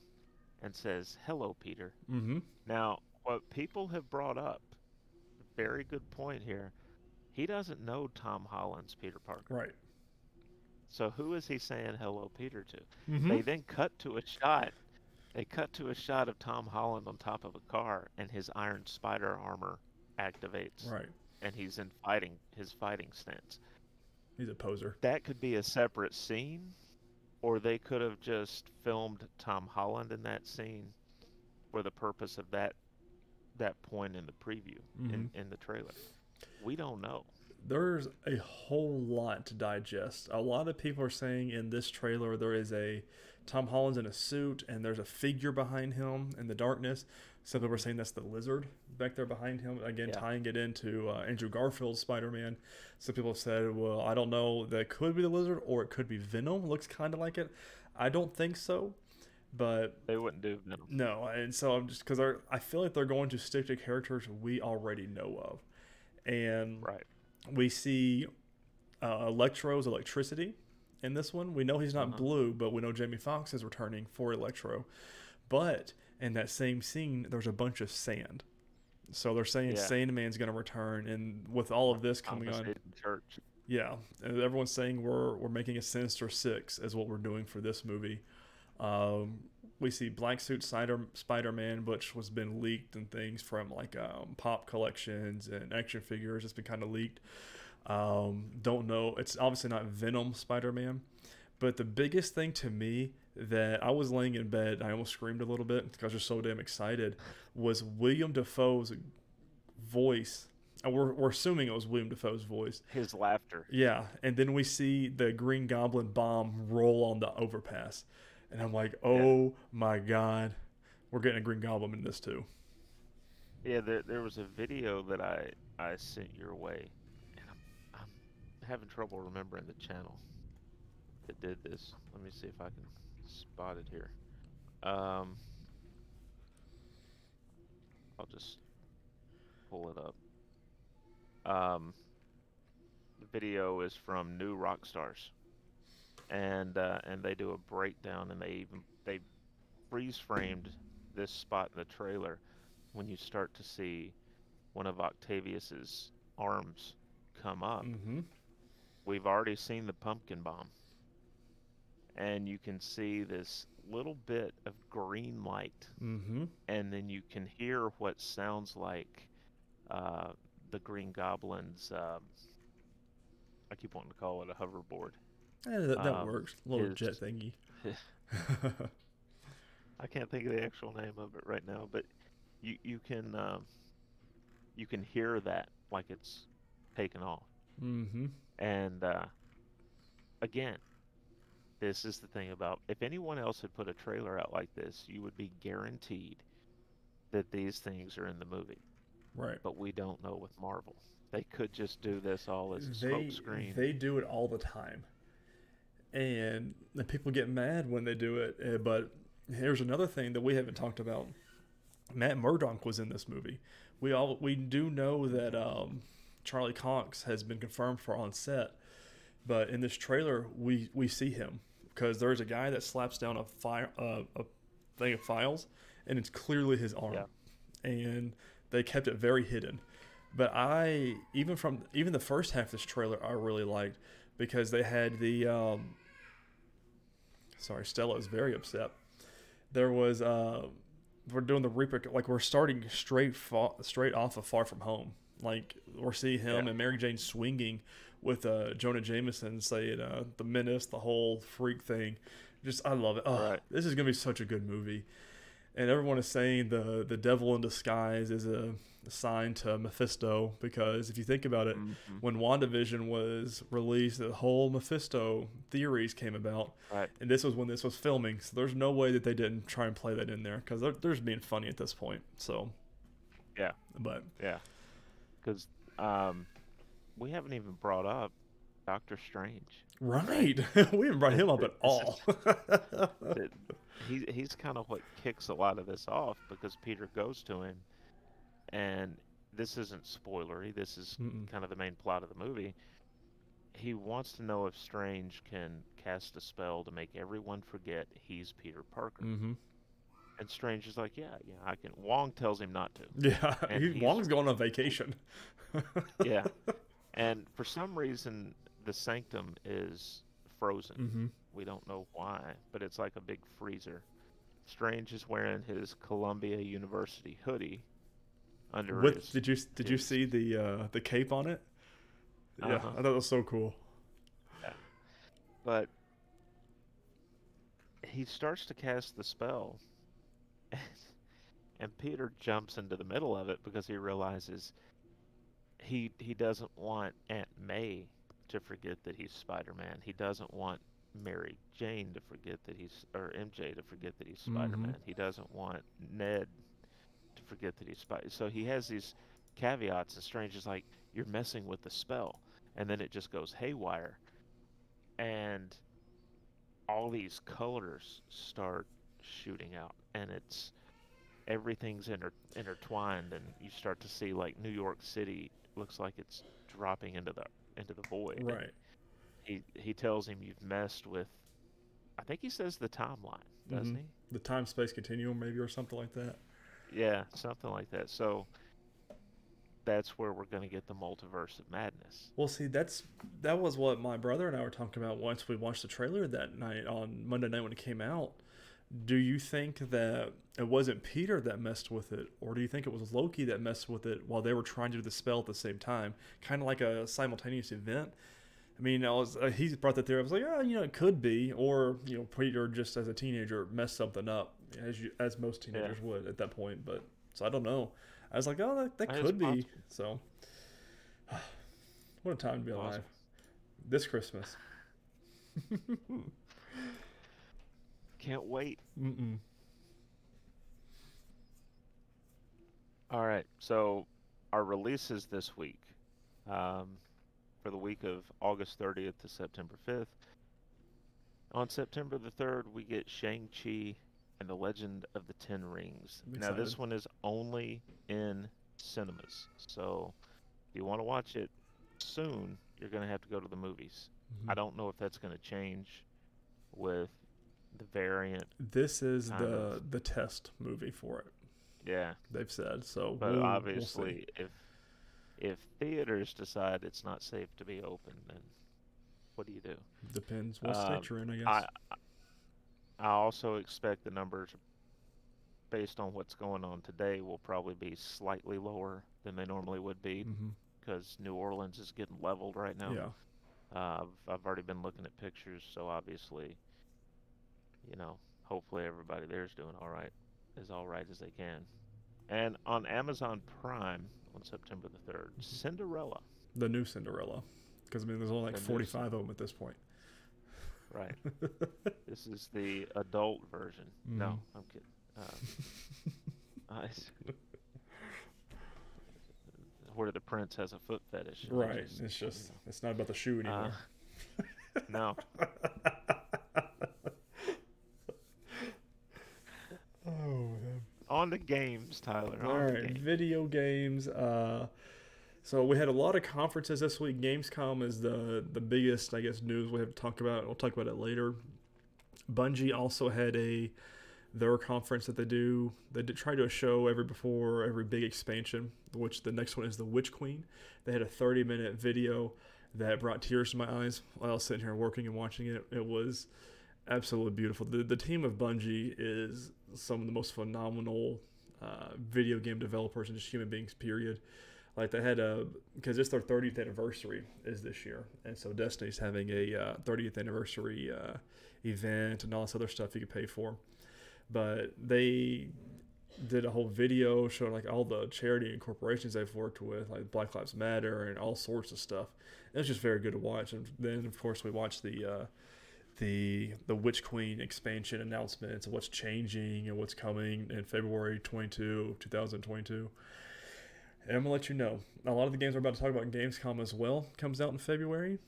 and says, "Hello, Peter." Mm-hmm. Now, what people have brought up, very good point here. He doesn't know Tom Holland's Peter Parker. Right. So who is he saying hello, Peter, to? Mm-hmm. They then cut to a shot. They cut to a shot of Tom Holland on top of a car, and his Iron Spider armor activates. Right. And he's in his fighting stance. He's a poser. That could be a separate scene, or they could have just filmed Tom Holland in that scene for the purpose of that point in the preview, mm-hmm. in the trailer. We don't know. There's a whole lot to digest. A lot of people are saying in this trailer there is a Tom Holland's in a suit and there's a figure behind him in the darkness. Some people are saying that's the Lizard back there behind him. Again, tying it into Andrew Garfield's Spider-Man. Some people have said, well, I don't know. That could be the Lizard or it could be Venom. Looks kind of like it. I don't think so. But they wouldn't do Venom. No. And so I'm just, because I feel like they're going to stick to characters we already know of. And right. We see Electro's electricity in this one. We know he's not blue, but we know Jamie Foxx is returning for Electro. But in that same scene, there's a bunch of sand. So they're saying Sandman's going to return. And with all of this coming on, church. Yeah, everyone's saying we're making a Sinister Six is what we're doing for this movie. We see Black Suit Spider-Man, which has been leaked and things from like pop collections and action figures. It's been kind of leaked. Don't know. It's obviously not Venom Spider-Man. But the biggest thing to me that I was laying in bed, I almost screamed a little bit because I was just so damn excited, was William Dafoe's voice. And we're assuming it was William Dafoe's voice. His laughter. Yeah. And then we see the Green Goblin bomb roll on the overpass. And I'm like, my God, we're getting a Green Goblin in this too. Yeah, there was a video that I sent your way, and I'm having trouble remembering the channel that did this. Let me see if I can spot it here. I'll just pull it up. The video is from New Rockstars. And they do a breakdown, and they freeze framed this spot in the trailer when you start to see one of Octavius's arms come up. Mm-hmm. We've already seen the pumpkin bomb, and you can see this little bit of green light, mm-hmm. and then you can hear what sounds like the Green Goblin's. I keep wanting to call it a hoverboard. That works. Little jet thingy. I can't think of the actual name of it right now, but you can hear that like it's taken off. Mm-hmm. And again, this is the thing about if anyone else had put a trailer out like this, you would be guaranteed that these things are in the movie. Right. But we don't know with Marvel. They could just do this all as a smoke screen. They do it all the time. And the people get mad when they do it. But here's another thing that we haven't talked about. Matt Murdock was in this movie. We do know that Charlie Cox has been confirmed for on set. But in this trailer, we see him. Because there's a guy that slaps down a thing of files. And it's clearly his arm. Yeah. And they kept it very hidden. But even the first half of this trailer, I really liked. Because they had the... Stella is very upset. There was... we're doing the Reaper... Like, we're starting straight off of Far From Home. Like, we're seeing him and Mary Jane swinging with Jonah Jameson saying the menace, the whole freak thing. Just, I love it. Oh, right. This is going to be such a good movie. And everyone is saying the devil in disguise is a sign to Mephisto, because if you think about it, mm-hmm. when WandaVision was released, the whole Mephisto theories came about. Right. And this was when this was filming, so there's no way that they didn't try and play that in there, because they're just being funny at this point. So, yeah. But yeah. Because we haven't even brought up Doctor Strange. Right. We haven't brought him up at all. He's kind of what kicks a lot of this off, because Peter goes to him, and this isn't spoilery. This is kind of the main plot of the movie. He wants to know if Strange can cast a spell to make everyone forget he's Peter Parker. Mm-hmm. And Strange is like, yeah, I can. Wong tells him not to. Yeah, Wong's going on vacation. Yeah. And for some reason, the Sanctum is frozen. Mm-hmm. We don't know why, but it's like a big freezer. Strange is wearing his Columbia University hoodie under his... Did you see the cape on it? Yeah, uh-huh. I thought that was so cool. Yeah. But he starts to cast the spell, and Peter jumps into the middle of it because he realizes he doesn't want Aunt May to forget that he's Spider-Man. He doesn't want Mary Jane to forget that he's, or MJ to forget that he's Spider-Man. Mm-hmm. He doesn't want Ned to forget that he's Spider-Man. So he has these caveats, and Strange is like, you're messing with the spell. And then it just goes haywire. And all these colors start shooting out, and it's everything's intertwined, and you start to see like New York City looks like it's dropping into the void. Right. And he tells him, you've messed with, I think he says, the timeline, doesn't mm-hmm. he? The time space continuum, maybe, or something like that. Yeah, something like that. So that's where we're going to get the multiverse of madness. Well, see, that was what my brother and I were talking about once we watched the trailer that night on Monday night when it came out. Do you think that it wasn't Peter that messed with it, or do you think it was Loki that messed with it while they were trying to do the spell at the same time, kind of like a simultaneous event? I mean, he brought that theory. I was like, oh, it could be, or Peter just as a teenager messed something up, as most teenagers would at that point. But so I don't know. I was like, oh, that could be. Possible. So, what a time to be alive this Christmas. Can't wait. Mm-mm. All right, so our releases this week, for the week of August 30th to September 5th. On September the 3rd, we get Shang-Chi and the Legend of the Ten Rings. Now, this one is only in cinemas, so if you want to watch it soon, you're going to have to go to the movies. Mm-hmm. I don't know if that's going to change with the variant. This is the test movie for it. Yeah, they've said so. But obviously, we'll if theaters decide it's not safe to be open, then what do you do? Depends what state you're in, I guess. I also expect the numbers, based on what's going on today, will probably be slightly lower than they normally would be, because mm-hmm. New Orleans is getting leveled right now. Yeah, I've already been looking at pictures, so obviously, hopefully everybody there is doing all right as they can. And on Amazon Prime on September the 3rd, Cinderella. The new Cinderella. Because, there's only like 45 of them at this point. Right. This is the adult version. Mm-hmm. No, I'm kidding. Where the prince has a foot fetish. Right. It's not about the shoe anymore. No. On the games, Tyler. All right, video games. So we had a lot of conferences this week. Gamescom is the biggest, I guess, news we have to talk about. We'll talk about it later. Bungie also had their conference that they do. They try to do a show before every big expansion, which the next one is the Witch Queen. They had a 30-minute video that brought tears to my eyes while I was sitting here working and watching it. It was absolutely beautiful. The team of Bungie is some of the most phenomenal video game developers and just human beings, period. Like, they had because it's their 30th anniversary is this year, and so Destiny's having a 30th anniversary event and all this other stuff you could pay for. But they did a whole video showing like all the charity and corporations they've worked with, like Black Lives Matter and all sorts of stuff. It was just very good to watch. And then of course we watched the Witch Queen expansion announcements and what's changing and what's coming in February 2022. And I'm gonna let you know, a lot of the games we're about to talk about in Gamescom as well comes out in February.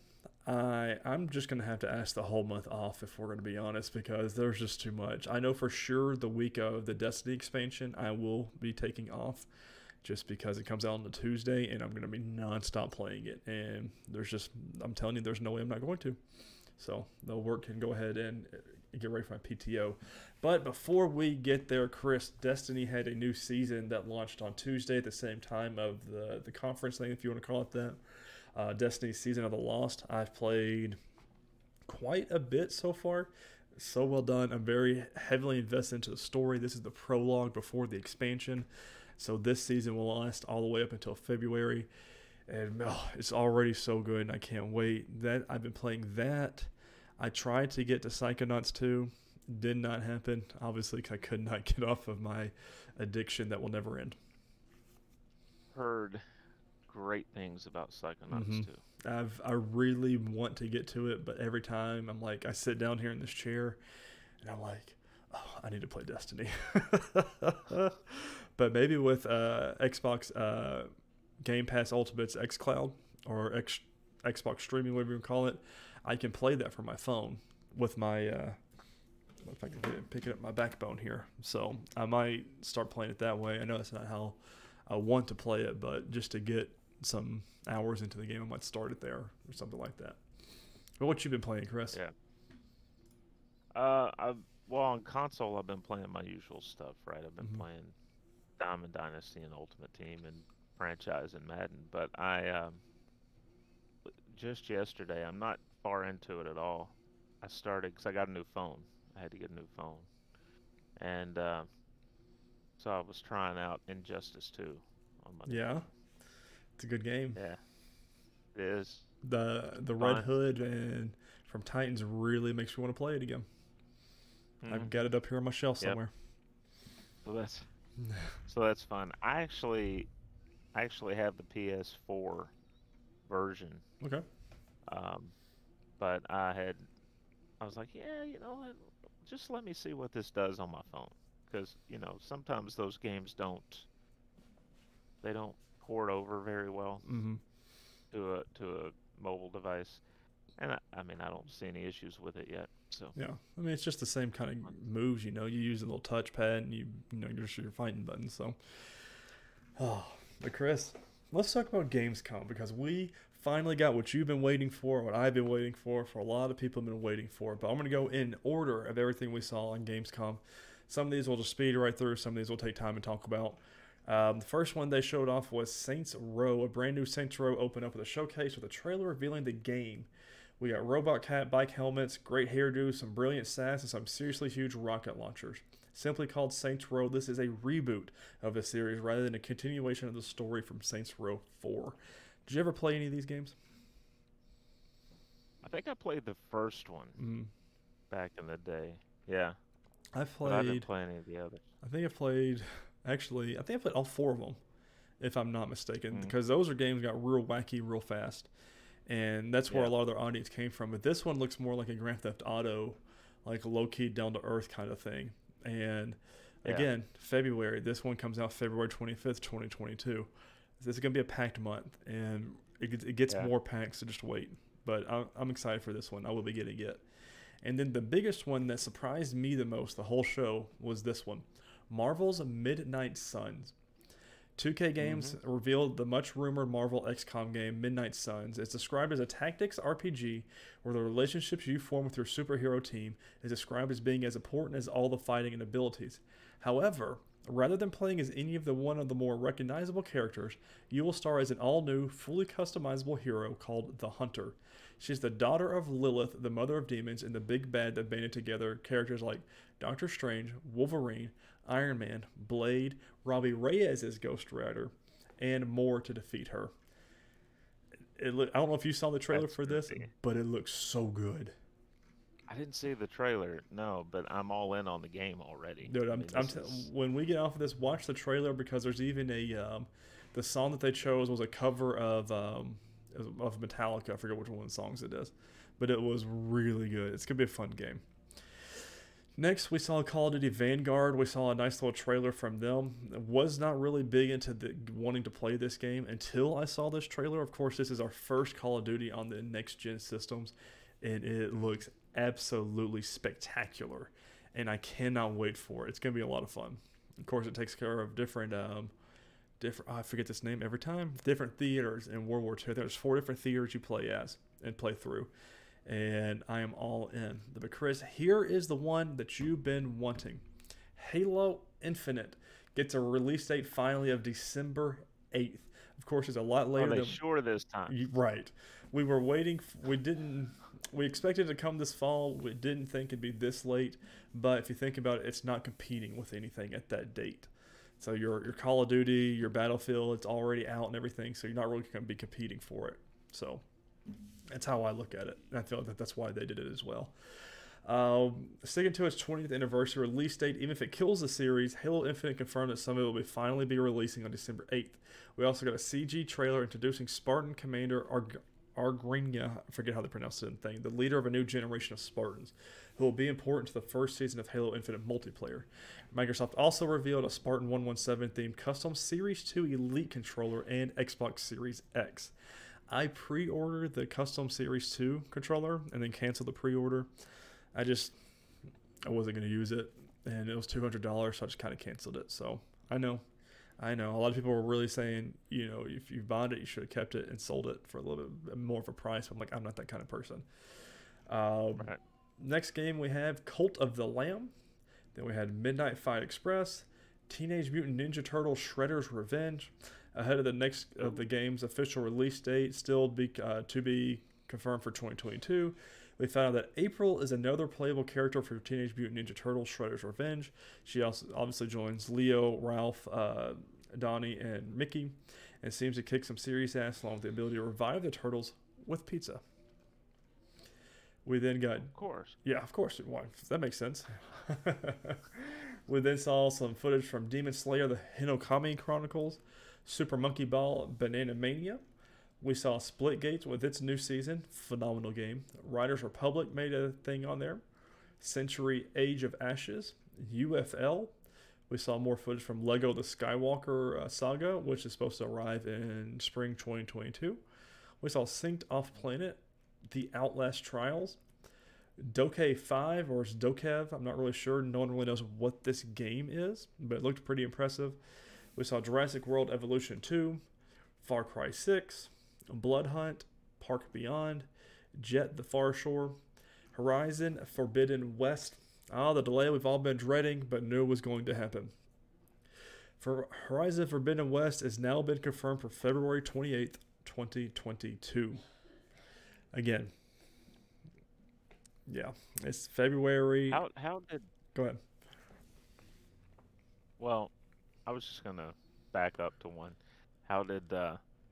I'm just gonna have to ask the whole month off if we're gonna be honest, because there's just too much. I know for sure the week of the Destiny expansion I will be taking off, just because it comes out on a Tuesday and I'm gonna be nonstop playing it, and I'm telling you, there's no way I'm not going to. So the work can go ahead and get ready for my PTO. But before we get there, Chris, Destiny had a new season that launched on Tuesday at the same time of the conference thing, if you want to call it that. Destiny Season of the Lost. I've played quite a bit so far. So well done. I'm very heavily invested into the story. This is the prologue before the expansion. So this season will last all the way up until February. And it's already so good, and I can't wait. That I've been playing that. I tried to get to Psychonauts 2. Did not happen. Obviously, I could not get off of my addiction that will never end. Heard great things about Psychonauts 2. I really want to get to it, but every time I'm like, I sit down here in this chair, and I'm like, oh, I need to play Destiny. But maybe with Xbox Game Pass Ultimate's xCloud or Xbox Streaming, whatever you call it, I can play that from my phone with my. If I can pick it up my backbone here, so I might start playing it that way. I know that's not how I want to play it, but just to get some hours into the game, I might start it there or something like that. But what you been playing, Chris? Yeah. On console, I've been playing my usual stuff, right? I've been playing Diamond Dynasty and Ultimate Team and Franchise and Madden, but I just yesterday, I'm not far into it at all. I started because I got a new phone. I had to get a new phone, and so I was trying out Injustice 2 on my phone. It's a good game. Yeah, it is. The Red Hood and from Titans really makes me want to play it again. I've got it up here on my shelf somewhere. So that's fun. I actually have the PS4 version. Okay. But I was like, just let me see what this does on my phone, because sometimes those games don't port over very well to a mobile device, and I don't see any issues with it yet. So it's just the same kind of moves. You use a little touchpad and you're fighting buttons. So, but Chris, let's talk about Gamescom, because we finally got what you've been waiting for, what I've been waiting for a lot of people have been waiting for. But I'm going to go in order of everything we saw on Gamescom. Some of these will just speed right through. Some of these will take time to talk about. The first one they showed off was Saints Row. A brand new Saints Row opened up with a showcase with a trailer revealing the game. We got robot cat bike helmets, great hairdo, some brilliant sass, and some seriously huge rocket launchers. Simply called Saints Row, this is a reboot of the series rather than a continuation of the story from Saints Row 4. Did you ever play any of these games? I think I played the first one back in the day. Yeah. I didn't play any of the others. I think I played all four of them, if I'm not mistaken, because those games got real wacky real fast. And that's where a lot of their audience came from. But this one looks more like a Grand Theft Auto, like low-key, down-to-earth kind of thing. And, again, February. This one comes out February 25th, 2022. This is going to be a packed month, and it gets more packed, so just wait. But I'm excited for this one. I will be getting it. And then the biggest one that surprised me the most the whole show was this one. Marvel's Midnight Suns. 2K Games revealed the much-rumored Marvel XCOM game, Midnight Suns. It's described as a tactics RPG where the relationships you form with your superhero team is described as being as important as all the fighting and abilities. However, rather than playing as any of the one of the more recognizable characters, you will star as an all-new, fully customizable hero called The Hunter. She's the daughter of Lilith, the mother of demons, and the big bad that banded together characters like Doctor Strange, Wolverine, Iron Man, Blade, Robbie Reyes as Ghost Rider, and more to defeat her. I don't know if you saw the trailer for this, but it looks so good. I didn't see the trailer, no, but I'm all in on the game already. Dude, when we get off of this, watch the trailer, because there's even the song that they chose was a cover of Metallica. I forget which one of the songs it is, but it was really good. It's going to be a fun game. Next, we saw Call of Duty Vanguard. We saw a nice little trailer from them. I was not really big into wanting to play this game until I saw this trailer. Of course, this is our first Call of Duty on the next-gen systems, and it looks absolutely spectacular, and I cannot wait for it. It's going to be a lot of fun. Of course, it takes care of different I forget this name every time, different theaters in World War II. There's 4 different theaters you play as and play through, and I am all in. But Chris, here is the one that you've been wanting. Halo Infinite gets a release date finally of December 8th. Of course, it's a lot later. Are they sure this time? Right. We were waiting. We didn't. We expected it to come this fall. We didn't think it'd be this late, but if you think about it, it's not competing with anything at that date. So your Call of Duty, your Battlefield, it's already out and everything, so you're not really going to be competing for it. So that's how I look at it. And I feel like that's why they did it as well. Sticking to its 20th anniversary release date, even if it kills the series, Halo Infinite confirmed that some of it will be finally be releasing on December 8th. We also got a CG trailer introducing Spartan Commander Argringa, I forget how they pronounce it, the leader of a new generation of Spartans, who will be important to the first season of Halo Infinite multiplayer. Microsoft also revealed a Spartan 117-themed custom Series 2 Elite controller and Xbox Series X. I pre-ordered the custom Series 2 controller and then canceled the pre-order. I wasn't going to use it, and it was $200, so I just kind of canceled it. So I know. A lot of people were really saying, you know, if you bought it, you should have kept it and sold it for a little bit more of a price. I'm like, I'm not that kind of person. Right. Next game we have Cult of the Lamb. Then we had Midnight Fight Express, Teenage Mutant Ninja Turtles Shredder's Revenge. Ahead of the next of the game's official release date, to be confirmed for 2022. We found out that April is another playable character for Teenage Mutant Ninja Turtles Shredder's Revenge. She also obviously joins Leo, Ralph, Donnie, and Mickey, and seems to kick some serious ass along with the ability to revive the turtles with pizza. We then got... Of course. Yeah, of course. Why? That makes sense. We then saw some footage from Demon Slayer, the Hinokami Chronicles, Super Monkey Ball, Banana Mania. We saw Splitgate with its new season, phenomenal game. Riders Republic made a thing on there. Century Age of Ashes, UFL. We saw more footage from Lego The Skywalker Saga, which is supposed to arrive in spring 2022. We saw Synced Off Planet, The Outlast Trials, Dokkan 5, or it's Dokkan, I'm not really sure. No one really knows what this game is, but it looked pretty impressive. We saw Jurassic World Evolution 2, Far Cry 6, Blood Hunt, Park Beyond, Jet the Far Shore, Horizon Forbidden West. The delay we've all been dreading, but knew was going to happen. For Horizon Forbidden West has now been confirmed for February 28th, 2022. Again. Yeah, it's February. Go ahead. Well, I was just going to back up to one. How did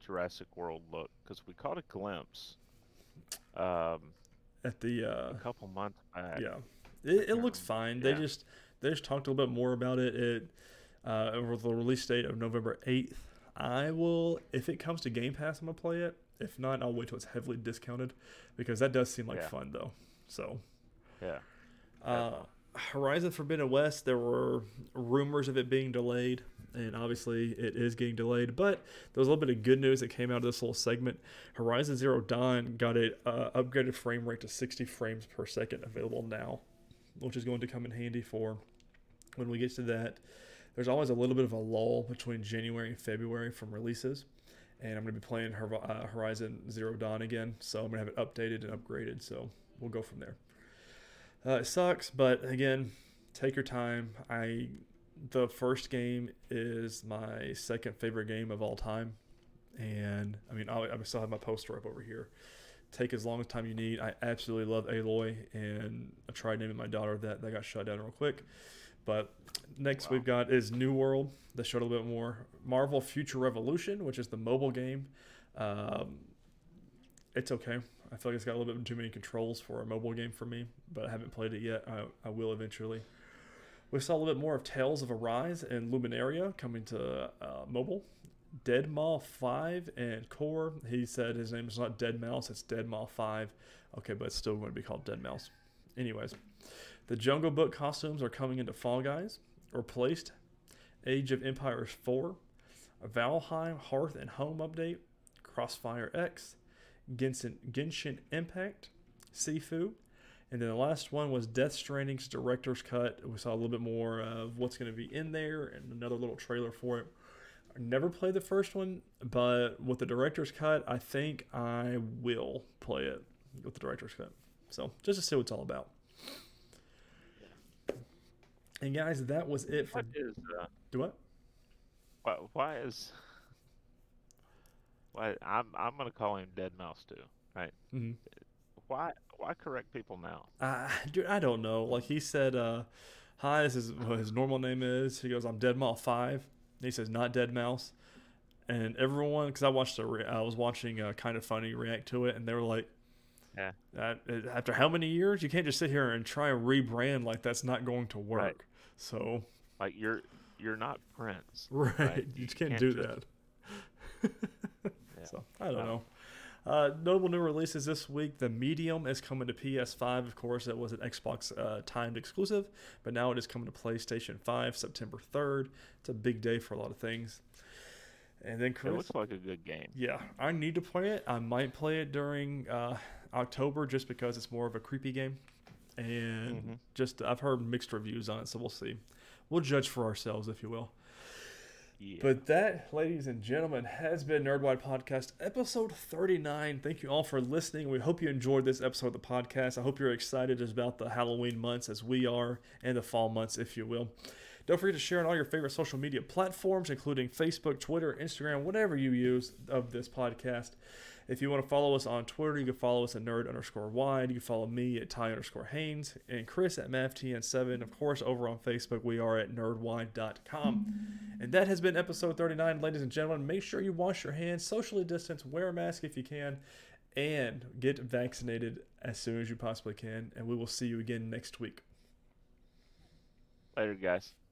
Jurassic World look? Because we caught a glimpse at the a couple months back. Yeah, it looks fine. Yeah. They just talked a little bit more about it. Over the release date of November 8th. I will, if it comes to Game Pass, I'm gonna play it. If not, I'll wait till it's heavily discounted, because that does seem like fun though. So yeah. Horizon Forbidden West, there were rumors of it being delayed, and obviously it is getting delayed, but there was a little bit of good news that came out of this little segment. Horizon Zero Dawn got an upgraded frame rate to 60 frames per second available now, which is going to come in handy for when we get to that. There's always a little bit of a lull between January and February from releases, and I'm going to be playing Horizon Zero Dawn again, so I'm going to have it updated and upgraded, so we'll go from there. It sucks, but again, take your time. The first game is my second favorite game of all time, and I mean, I still have my poster up over here. Take as long as time you need. I absolutely love Aloy, and I tried naming my daughter that got shut down real quick. But next we've got is New World. That showed a little bit more. Marvel Future Revolution, which is the mobile game. It's okay. I feel like it's got a little bit too many controls for a mobile game for me, but I haven't played it yet. I will eventually. We saw a little bit more of Tales of Arise and Luminaria coming to mobile. Deadmau 5 and Core. He said his name is not Deadmau, it's Deadmau 5. Okay, but it's still going to be called Deadmau. Anyways, the Jungle Book costumes are coming into Fall Guys. Replaced. Age of Empires 4. Valheim Hearth and Home Update. Crossfire X. Genshin Impact, Sifu, and then the last one was Death Stranding's Director's Cut. We saw a little bit more of what's going to be in there and another little trailer for it. I never played the first one, but with the Director's Cut, I think I will play it with the Director's Cut. So just to see what it's all about. And guys, that was it for... Why I'm gonna call him Deadmau too, right? Mm-hmm. Why correct people now? Dude, I don't know. Like he said, hi, this is what his normal name is. He goes, I'm Deadmau5. And he says, not Dead Mouse. And everyone, because I was watching Kind of Funny react to it, and they were like, yeah. After how many years? You can't just sit here and try and rebrand like that's not going to work. Right. So, like you're not Prince, right? You can't do that. Yeah. So I don't know. Notable new releases this week. The Medium is coming to PS5. Of course, it was an Xbox timed exclusive, but now it is coming to PlayStation 5 September 3rd. It's a big day for a lot of things. And then Chris, it looks like a good game. Yeah, I need to play it. I might play it during October just because it's more of a creepy game. And just I've heard mixed reviews on it, so we'll see. We'll judge for ourselves, if you will. Yeah. But that, ladies and gentlemen, has been Nerdwide Podcast episode 39. Thank you all for listening. We hope you enjoyed this episode of the podcast. I hope you're excited about the Halloween months as we are, and the fall months, if you will. Don't forget to share on all your favorite social media platforms, including Facebook, Twitter, Instagram, whatever you use of this podcast. If you want to follow us on Twitter, you can follow us at nerd_wide. You can follow me at Ty_Haynes and Chris at MathTN7. Of course, over on Facebook, we are at nerdwide.com. And that has been episode 39, ladies and gentlemen. Make sure you wash your hands, socially distance, wear a mask if you can, and get vaccinated as soon as you possibly can. And we will see you again next week. Later, guys.